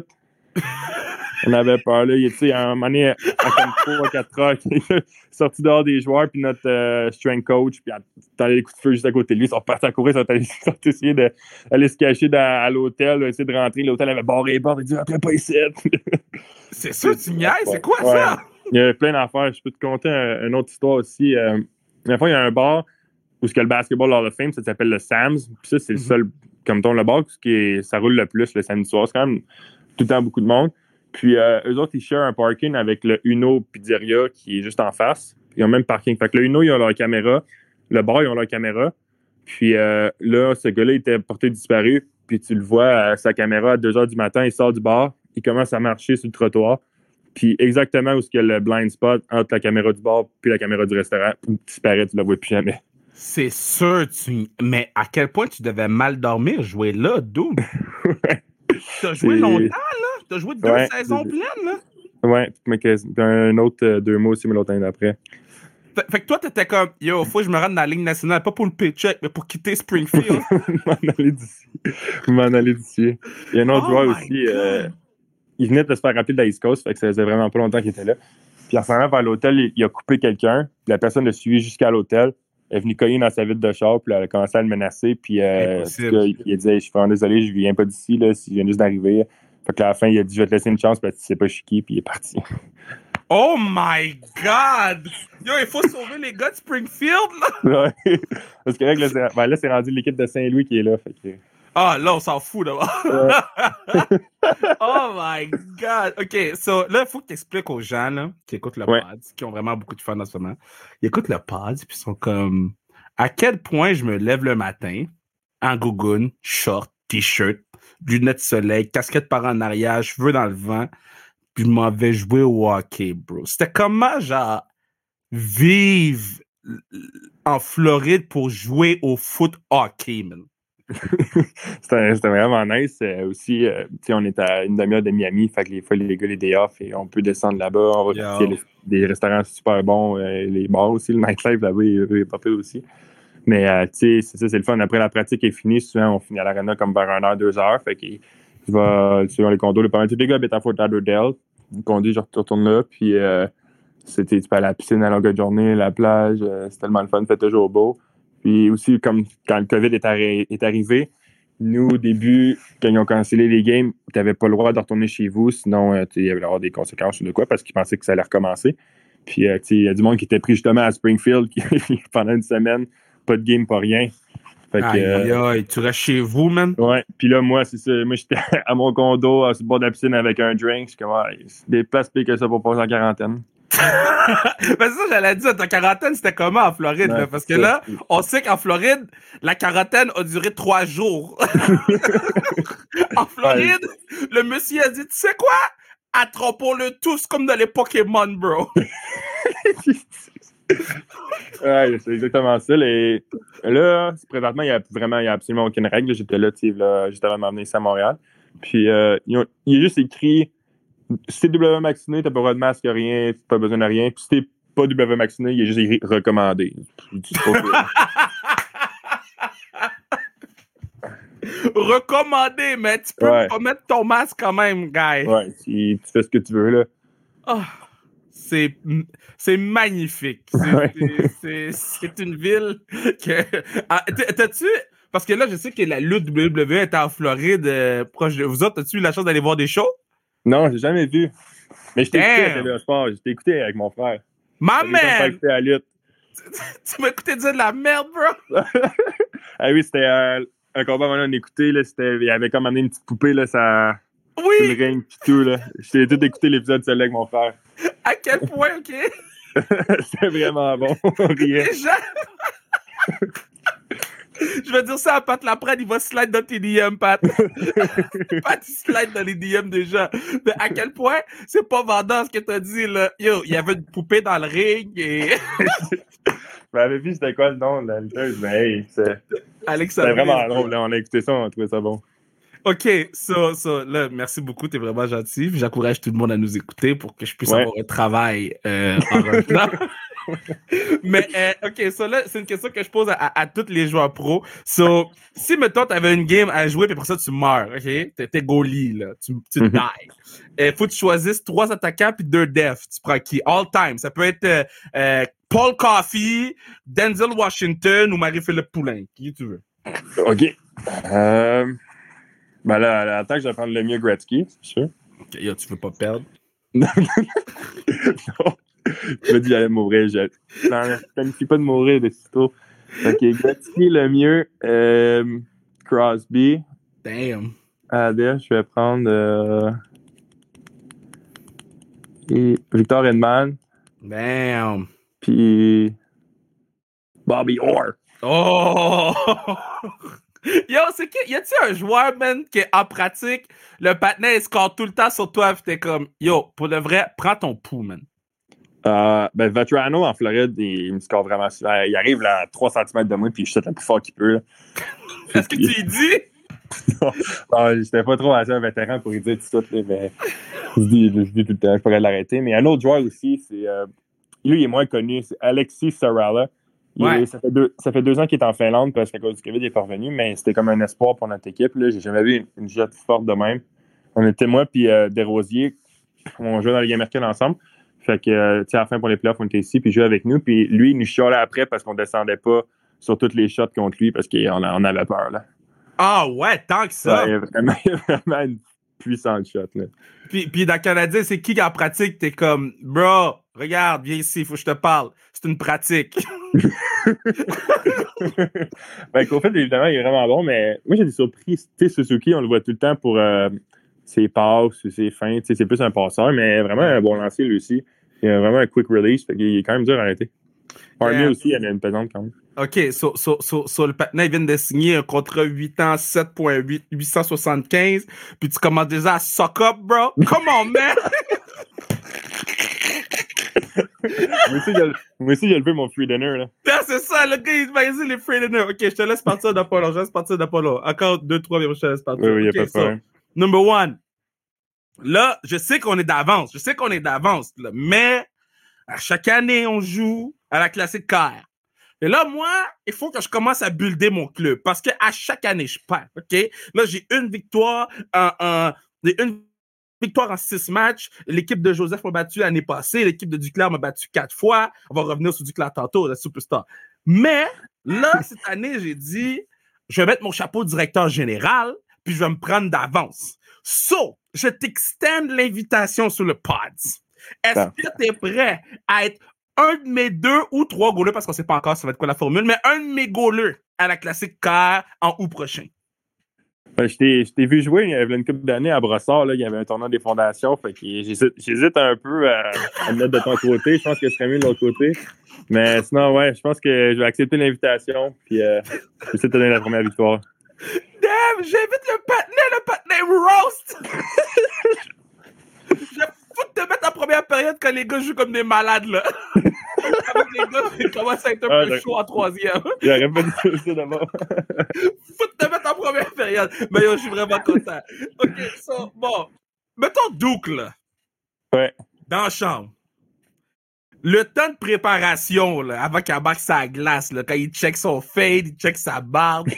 On avait peur, là. Tu sais, à un moment donné, à comme trois ou quatre heures, sorti dehors des joueurs, puis notre euh, strength coach, puis t'allais les coups de feu juste à côté de lui. Ils sont repartis à courir, ils sont essayés d'aller se cacher dans, à l'hôtel, là, essayer de rentrer. L'hôtel avait barré les portes, il dit, rentrez pas ici. C'est ça, tu niaises, c'est quoi ouais. ça? Il y a plein d'affaires. Je peux te conter une autre histoire aussi. Euh, une fois, il y a un bar où le Basketball Hall of Fame, ça s'appelle le Sam's. Puis ça, c'est mm-hmm. le seul, comme ton, le bar qui est, ça roule le plus le samedi soir. C'est quand même tout le temps beaucoup de monde. Puis euh, eux autres, ils share un parking avec le Uno Pizzeria qui est juste en face. Ils ont le même parking. Fait que le Uno, ils ont leur caméra. Le bar, ils ont leur caméra. Puis euh, là, ce gars-là, il était porté disparu. Puis tu le vois, à sa caméra, à deux heures du matin, il sort du bar. Il commence à marcher sur le trottoir. Puis exactement où il y a le blind spot entre la caméra du bar puis la caméra du restaurant, où tu disparais, tu ne la vois plus jamais. C'est sûr, tu... mais à quel point tu devais mal dormir jouer là, double? T'as joué c'est... longtemps, là? T'as joué deux ouais, saisons c'est... pleines, là? Ouais, mais que... un autre euh, deux mois aussi, mais l'autre année d'après. Fait, fait que toi, t'étais comme, yo, faut que je me rende dans la Ligue nationale, pas pour le paycheck, mais pour quitter Springfield. M'en aller d'ici. M'en aller d'ici. Il y a un autre oh joueur aussi. Il venait de se faire rappeler de la East Coast, fait que ça faisait vraiment pas longtemps qu'il était là. Puis en s'en allant vers l'hôtel, il, il a coupé quelqu'un. Puis la personne l'a suivi jusqu'à l'hôtel. Elle est venue cogner dans sa vitre de char, puis elle a commencé à le menacer. Puis euh, cas, il, il a dit hey, « Je suis vraiment désolé, je viens pas d'ici, là, si je viens juste d'arriver. » Fait que à la fin, il a dit « Je vais te laisser une chance, parce que tu sais pas je suis qui. » Puis il est parti. Oh my God! Yo, il faut sauver les gars de Springfield, là! Ouais. Parce que là, là, c'est, ben, là, c'est rendu l'équipe de Saint-Louis qui est là, fait que... Ah, là, on s'en fout d'abord. Oh my God. OK, so, là, il faut que tu expliques aux gens là, qui écoutent le ouais. pod, qui ont vraiment beaucoup de fans en ce moment. Ils écoutent le pod, puis ils sont comme... À quel point je me lève le matin en gougoune, short, t-shirt, lunettes de soleil, casquette par en arrière, cheveux dans le vent, puis je m'en vais jouer au hockey, bro. C'était comment, genre, vivre en Floride pour jouer au foot hockey, man? c'était, c'était vraiment nice euh, aussi euh, on est à une demi-heure de Miami, fait que les fois les gars les day off et on peut descendre là-bas, on va visiter des restaurants super bons, euh, les bars aussi, le nightlife là-bas il est pas peu aussi, mais euh, c'est ça, c'est le fun. Après la pratique est finie, souvent on finit à l'arena comme vers une heure, deux heures, fait que je vais sur les condos, tous les gars habitent à Fort Lauderdale, le conduit je retourne là, puis euh, c'était tu peux aller à la piscine à longueur de journée, la plage, euh, c'est tellement le fun, fait toujours beau. Puis aussi, comme quand le COVID est, arri- est arrivé, nous, au début, quand ils ont cancellé les games, tu n'avais pas le droit de retourner chez vous, sinon euh, il y avait avoir des conséquences ou de quoi, parce qu'ils pensaient que ça allait recommencer. Puis, euh, tu sais, il y a du monde qui était pris justement à Springfield qui, pendant une semaine, pas de game, pas rien. Fait que, aïe, euh, aïe, tu restes chez vous, man? Ouais. Puis là, moi, c'est ça. Moi, j'étais à mon condo, à ce bord de la piscine avec un drink. Je suis comme, ah, des places pires que ça pour passer en quarantaine. Ben ça, j'allais dire, ta quarantaine, c'était comment en Floride? Ouais, là? Parce que là, on sait qu'en Floride, la quarantaine a duré trois jours. En Floride, ouais. Le monsieur a dit, tu sais quoi? Attrapons-le tous comme dans les Pokémon, bro. Ouais, c'est exactement ça. Les... Là, présentement, il n'y a vraiment il y a absolument aucune règle. J'étais là, tu sais, juste avant de m'emmener ici à Montréal. Puis, euh, il y a juste écrit si t'es W vacciné, t'as pas besoin de masque, rien, t'as pas besoin de rien. Puis, si t'es pas W vacciné, il y a juste écrit recommandé. Recommandé, mais tu peux ouais. pas mettre ton masque quand même, guys. Ouais, tu, tu fais ce que tu veux, là. Oh. C'est, c'est magnifique. C'est, ouais. c'est, c'est, c'est une ville que... Ah, t'as-tu... Parce que là, je sais que la lutte W W E est en Floride, euh, proche de vous autres. T'as-tu eu la chance d'aller voir des shows? Non, j'ai jamais vu. Mais je t'ai écouté à T V Sport. Je t'ai écouté avec mon frère. Ma mère! Tu m'as écouté dire de la merde, bro! Ah oui, c'était euh, un combat, on écoutait. Là, c'était, il avait comme amené une petite poupée, là, ça... Oui! Sur le ring, pis tout, là. J'ai tout écouté l'épisode de celle-là avec mon frère. À quel point, OK? C'est vraiment bon. Rien. Je vais dire ça à Pat Laprade, il va slide dans tes D M, Pat. Pat, il slide dans les D M déjà. Mais à quel point, c'est pas vendant ce que t'as dit, là. Yo, il y avait une poupée dans le ring et... Je m'avais vu c'était quoi le nom de la lutteuse, mais hey, c'est... Alexandre. C'était vraiment drôle, là. On a écouté ça, on a trouvé ça bon. OK, ça, so, so, là, merci beaucoup, t'es vraiment gentil. J'encourage tout le monde à nous écouter pour que je puisse ouais. avoir un travail euh, en revenant. Mais, euh, OK, ça, so, là, c'est une question que je pose à, à, à tous les joueurs pros. So, si, mettons, t'avais une game à jouer, puis pour ça, tu meurs, OK? T'es, t'es goalie, là, tu, tu mm-hmm. dies. Il faut que tu choisisses trois attaquants puis deux defs. Tu prends qui? All time. Ça peut être euh, euh, Paul Coffey, Denzel Washington ou Marie-Philippe Poulin. Qui tu veux? OK. Euh... Ben là, à l'attaque, je vais prendre Lemieux Gretzky, c'est sûr. Okay, yo, tu veux pas perdre? Non, non. Je me dis, j'allais mourir. Je ne planifie pas de mourir de si tôt. Ok, Gretzky, Lemieux, euh, Crosby. Damn. Adèle, je vais prendre euh, et Victor Hedman. Damn. Puis Bobby Orr. Oh! Yo, c'est que, y a-t-il un joueur, man, qui en pratique, le patin, il score tout le temps sur toi, pis t'es comme, yo, pour le vrai, prends ton pouls, man. Euh, ben, Vetrano, en Floride, il, il me score vraiment souvent. Il arrive là, à trois centimètres de moi, pis je saute le plus fort qu'il peut, là. Est-ce que tu lui dis? Non, non, j'étais pas trop assez un vétéran pour lui dire tout ça, mais je dis, je dis tout le temps, je pourrais l'arrêter. Mais un autre joueur aussi, c'est, euh, lui, il est moins connu, c'est Alexis Sarala. Ouais. Il, ça, fait deux, ça fait deux ans qu'il est en Finlande parce qu'à cause du COVID, il est pas revenu, mais c'était comme un espoir pour notre équipe. Là. J'ai jamais vu une, une jette forte de même. On était moi puis euh, Desrosiers, on jouait dans le Game Mercure ensemble. Fait que, euh, tu sais, à la fin pour les playoffs, on était ici, puis il jouait avec nous. Puis lui, il nous chialait après parce qu'on descendait pas sur toutes les shots contre lui parce qu'on on avait peur. Là. Ah ouais, tant que ça! Ouais, il y a vraiment, il y a vraiment une puissante shot. Là. Puis, puis dans le Canadien, c'est qui en pratique? T'es comme, bro, regarde, viens ici, faut que je te parle. C'est une pratique. Ben, qu'au fait, évidemment, il est vraiment bon, mais moi, j'ai des surprises. Tu sais, Suzuki, on le voit tout le temps pour euh, ses passes ou ses feintes. Tu sais, c'est plus un passeur, mais vraiment un bon lancer, lui aussi. Il a vraiment un quick release, fait qu'il est quand même dur à arrêter. Armia yeah. aussi, il a une pesante quand même. OK, so, so, so, so le Patna, il vient de signer un contrat huit ans, sept virgule huit, huit cent soixante-quinze, puis tu commences déjà à suck up, bro. Come on, man! Moi aussi, j'ai, j'ai levé mon free dinner. Là. Ah, c'est ça, le gars, il m'a dit les free dinner. OK, je te laisse partir d'Apollo. Je te laisse partir d'Apollo. Encore deux, trois, mais je te laisse partir. Oui, oui, il n'y a pas de problème. Number one. Là, je sais qu'on est d'avance. Je sais qu'on est d'avance. Là, mais à chaque année, on joue à la Classique Car. Et là, moi, il faut que je commence à builder mon club. Parce qu'à chaque année, je perds. OK? Là, j'ai une victoire en... en une victoire en six matchs. L'équipe de Joseph m'a battu l'année passée. L'équipe de Duclair m'a battu quatre fois. On va revenir sur Duclair tantôt, la superstar. Mais là, cette année, j'ai dit, je vais mettre mon chapeau de directeur général, puis je vais me prendre d'avance. So, je t'extende l'invitation sur le pod. Est-ce non. que t'es prêt à être un de mes deux ou trois goalers, parce qu'on ne sait pas encore ça va être quoi la formule, mais un de mes goalers à la Classique Car en août prochain? Ben, je, t'ai, je t'ai vu jouer il y avait une couple d'années à Brossard, là, il y avait un tournoi des fondations, fait que j'hésite, j'hésite un peu à, à me mettre de ton côté, je pense que ce serait mieux de l'autre côté, mais sinon ouais, je pense que je vais accepter l'invitation, puis euh, je vais essayer de te donner la première victoire. Damn, j'invite le patinet, le patinet roast! Je fous de te mettre en première période quand les gars jouent comme des malades, là. Avec les gars, ils commencent à être un ah, peu j'aurais... chaud en troisième. J'aurais pas dit ça d'abord. Fous de te mettre en première période. Mais yo, je suis vraiment content. OK, so, bon. Mettons Duke, là. Ouais. Dans la chambre. Le temps de préparation, là, avant qu'il embarque sa glace, là, quand il check son fade, il check sa barbe,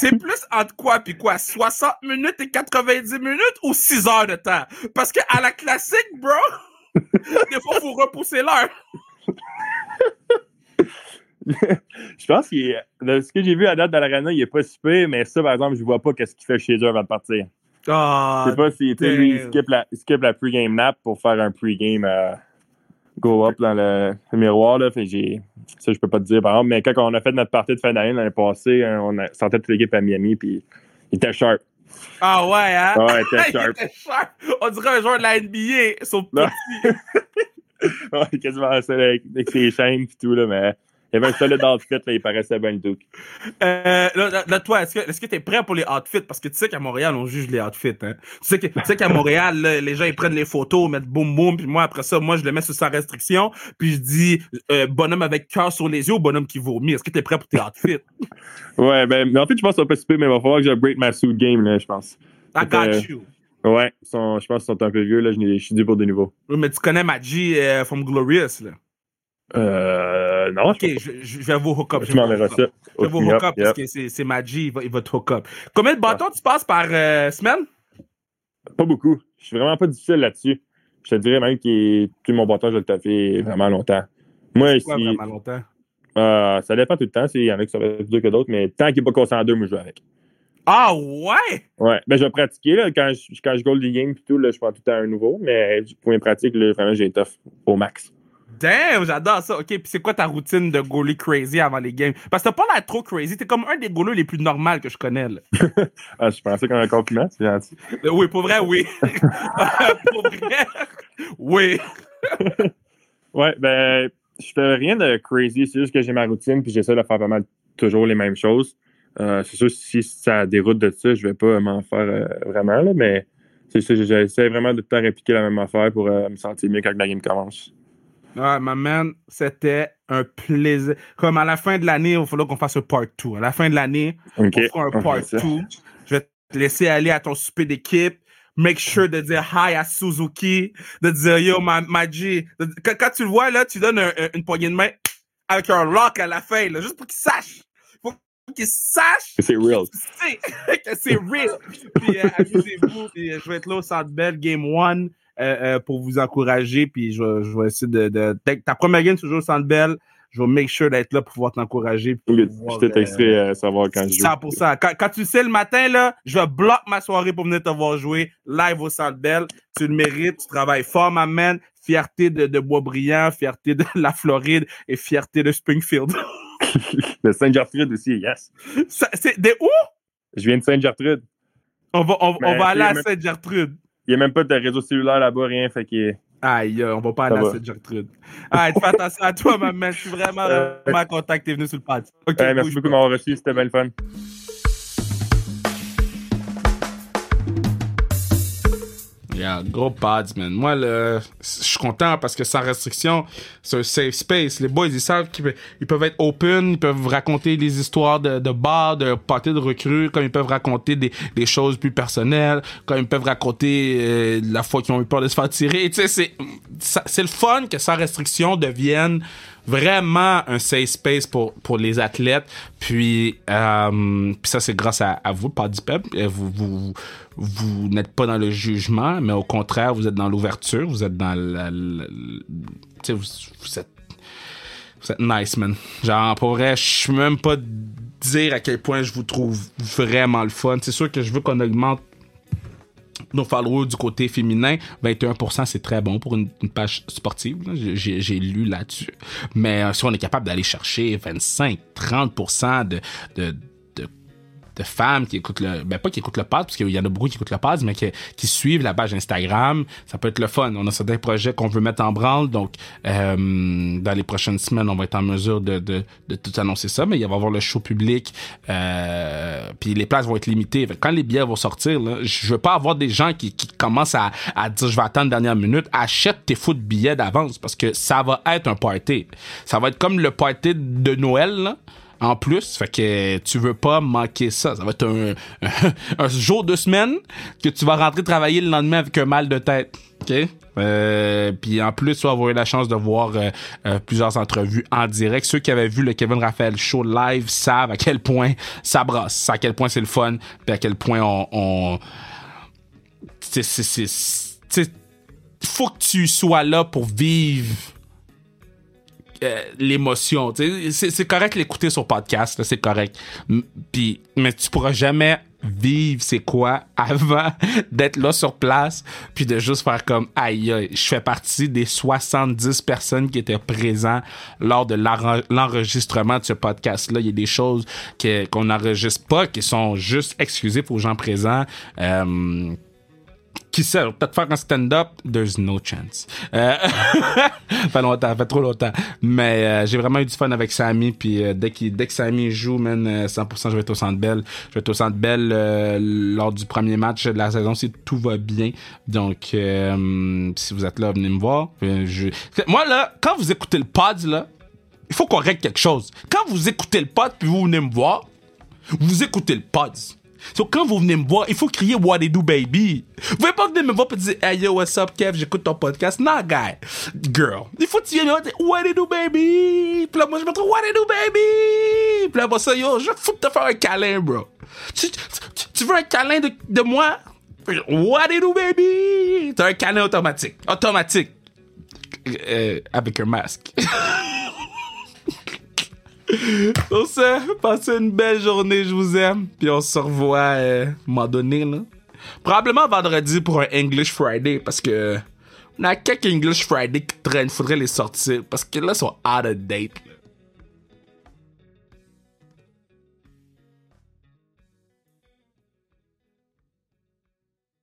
c'est plus entre quoi puis quoi? soixante minutes et quatre-vingt-dix minutes ou six heures de temps? Parce que à la classique, bro, des fois, il faut repousser l'heure. Je pense que ce que j'ai vu à date dans l'arena, il est pas super, mais ça, par exemple, je vois pas qu'est-ce qu'il fait chez eux avant de partir. Oh, je sais pas si lui, il skip la, il skip la pre-game nap pour faire un pre-game... Euh... go up dans le, le miroir, là, fait j'ai, ça je peux pas te dire par exemple, mais quand on a fait notre partie de fin d'année l'année passée, on a sortait toute l'équipe à Miami, puis il était sharp. Ah ouais, hein? Ouais, il était sharp. Il était sharp. On dirait un joueur de la N B A, sauf petit. Ouais, quasiment ça, avec, avec ses chaînes et tout, là, mais il y avait un solide outfit, là, il paraissait bien le Duke. Euh, là, là, toi, est-ce que, est-ce que t'es prêt pour les outfits? Parce que tu sais qu'à Montréal, on juge les outfits, hein. Tu sais, que, tu sais qu'à Montréal, là, les gens, ils prennent les photos, mettent boum boum, puis moi, après ça, moi, je le mets sur sans restriction, puis je dis euh, bonhomme avec cœur sur les yeux ou bonhomme qui vomit. Est-ce que t'es prêt pour tes outfits? Ouais, ben, en fait, je pense qu'on peut se mais il va falloir que j'upgrade ma suit game, là, je pense. I got euh... you. Ouais, sont, je pense qu'ils sont un peu vieux, là, je suis dû pour des nouveaux. Oui, mais tu connais Maggie euh, from Glorious, là. Euh, non. Ok, je, je vais vous hook up. Je, je vais vous hook up, je vous hook up, up parce yep. que c'est, c'est Maggi, il va, il va te hook up. Combien de bâtons ah. tu passes par euh, semaine? Pas beaucoup. Je suis vraiment pas difficile là-dessus. Je te dirais même que mon bâton, je le tapais vraiment longtemps. Moi, c'est quoi, si, vraiment longtemps? Euh, ça dépend tout le temps. Il y en a qui sont plus durs que d'autres, mais tant qu'il n'est pas cassé en deux, moi, je joue avec. Ah ouais? Ouais, ben je vais pratiquer là, quand je quand je goal des games et tout, là, je prends tout le temps un nouveau, mais pour mes pratiques, là, vraiment, j'ai tough au max. Damn, j'adore ça. OK, puis c'est quoi ta routine de goalie crazy avant les games? Parce que t'as pas l'air trop crazy. T'es comme un des goalers les plus normaux que je connais, là. Ah, je pensais qu'on a un compliment, c'est gentil. Oui, pour vrai, oui. Pour vrai, oui. Ouais, ben, je fais rien de crazy. C'est juste que j'ai ma routine, puis j'essaie de faire pas mal toujours les mêmes choses. Euh, c'est sûr, si ça déroute de ça, je vais pas m'en faire euh, vraiment, là, mais c'est ça, j'essaie vraiment de tout le temps répliquer la même affaire pour euh, me sentir mieux quand la game commence. Ah, ma man, c'était un plaisir. Comme à la fin de l'année, il va falloir qu'on fasse un part deux. À la fin de l'année, okay, on fera un part deux. Je vais te laisser aller à ton souper d'équipe. Make sure de dire hi à Suzuki, de dire yo, ma, ma G. Quand, quand tu le vois, là, tu donnes un, un, une poignée de main avec un lock à la fin, là, juste pour qu'il sache. Pour qu'il sache que c'est real. Que c'est real. Puis euh, amusez-vous. Puis, je vais être là au Centre Bell, Game one. Euh, euh, pour vous encourager, puis je, je vais essayer de, de, de... Ta première game, toujours au Centre Bell, je vais make sure d'être là pour pouvoir t'encourager. Oui, pouvoir, je t'ai texté euh, savoir quand je joue. cent pour cent. Quand, quand tu sais, le matin, là, je bloque ma soirée pour venir te voir jouer live au Centre Bell. Tu le mérites, tu travailles fort, ma man. Fierté de, de Boisbriand, fierté de la Floride et fierté de Springfield. Le Saint-Gertrude aussi, yes. Ça, c'est des où? Je viens de Saint-Gertrude. On va, on, on va aller à Saint-Gertrude. Il n'y a même pas de réseau cellulaire là-bas, rien, fait que... Aïe, on va pas aller à Saint-Gertrude. Aïe, fais attention à toi, ma mère. Je suis vraiment, vraiment content que tu es venu sur le podcast. Okay, euh, merci beaucoup de m'avoir reçu, c'était bien le fun. Yeah, gros pads, man. Moi, le, je suis content parce que sans restriction, c'est un safe space. Les boys, ils savent qu'ils ils peuvent être open, ils peuvent raconter des histoires de, de bars, de parties de recrues, comme ils peuvent raconter des, des choses plus personnelles, comme ils peuvent raconter euh, la fois qu'ils ont eu peur de se faire tirer. Tu sais, c'est, ça, c'est le fun que sans restriction devienne vraiment un safe space pour, pour les athlètes. Puis, euh, puis ça, c'est grâce à, à vous, pas du peuple. Vous, vous, vous n'êtes pas dans le jugement, mais au contraire, vous êtes dans l'ouverture, vous êtes dans la... la, la tu sais, vous, vous êtes... Vous êtes nice, man. Genre, pour vrai, je peux même pas dire à quel point je vous trouve vraiment le fun. C'est sûr que je veux qu'on augmente nos followers du côté féminin, vingt et un pour cent, c'est très bon pour une, une page sportive. J'ai, j'ai lu là-dessus. Mais euh, si on est capable d'aller chercher vingt-cinq à trente pour cent de, de, de, de femmes qui écoutent le... Ben, pas qui écoutent le podcast, parce qu'il y en a beaucoup qui écoutent le podcast, mais qui, qui suivent la page Instagram, ça peut être le fun. On a certains projets qu'on veut mettre en branle, donc euh, dans les prochaines semaines, on va être en mesure de, de, de tout annoncer ça, mais il va y avoir le show public, euh, puis les places vont être limitées. Quand les billets vont sortir, là, je veux pas avoir des gens qui, qui commencent à, à dire « je vais attendre la dernière minute », achète tes fous de billets d'avance, parce que ça va être un party. Ça va être comme le party de Noël, là. En plus, fait que tu veux pas manquer ça. Ça va être un, un, un jour de semaine que tu vas rentrer travailler le lendemain avec un mal de tête. OK? Euh, puis en plus, tu vas avoir eu la chance de voir euh, euh, plusieurs entrevues en direct. Ceux qui avaient vu le Kevin Raphaël Show live savent à quel point ça brasse, à quel point c'est le fun, puis à quel point on... on... C'est, c'est, c'est, c'est... Faut que tu sois là pour vivre... Euh, l'émotion, tu sais, c'est, c'est correct l'écouter sur podcast, là, c'est correct. M- Puis, mais tu pourras jamais vivre c'est quoi avant d'être là sur place, puis de juste faire comme aïe aïe, je fais partie des soixante-dix personnes qui étaient présentes lors de l'enregistrement de ce podcast-là. Il y a des choses que, qu'on n'enregistre pas, qui sont juste exclusives aux gens présents. Euh, Qui sait, peut-être faire un stand-up, there's no chance. Euh, ça fait longtemps, ça fait trop longtemps. Mais euh, j'ai vraiment eu du fun avec Sammy, puis euh, dès, dès que Sammy joue, man, cent pour cent, je vais être au Centre Bell. Je vais être au Centre Bell euh, lors du premier match de la saison, si tout va bien. Donc, euh, si vous êtes là, venez me voir. Je... Moi, là, quand vous écoutez le pod, là, il faut qu'on règle quelque chose. Quand vous écoutez le pod, puis vous venez me voir, vous écoutez le pod. So, quand vous venez me voir, il faut crier What they do, baby. Vous pouvez pas venir me voir et dire hey yo, what's up, Kev, j'écoute ton podcast. Non, guy, girl. Il faut que tu viennes me voir et dire What they do, baby. Puis là, moi, je me trouve What they do, baby. Puis là, moi, ça, yo, je fous de te faire un câlin, bro. Tu, tu, tu veux un câlin de, de moi? What they do, baby. T'as un câlin automatique. Automatique. Euh, avec un masque. Sur ce, passez une belle journée, je vous aime. Puis on se revoit euh, à un moment donné, là. Probablement vendredi pour un English Friday, parce que on a quelques English Friday qui traînent, faudrait les sortir, parce que là, ils sont out of date.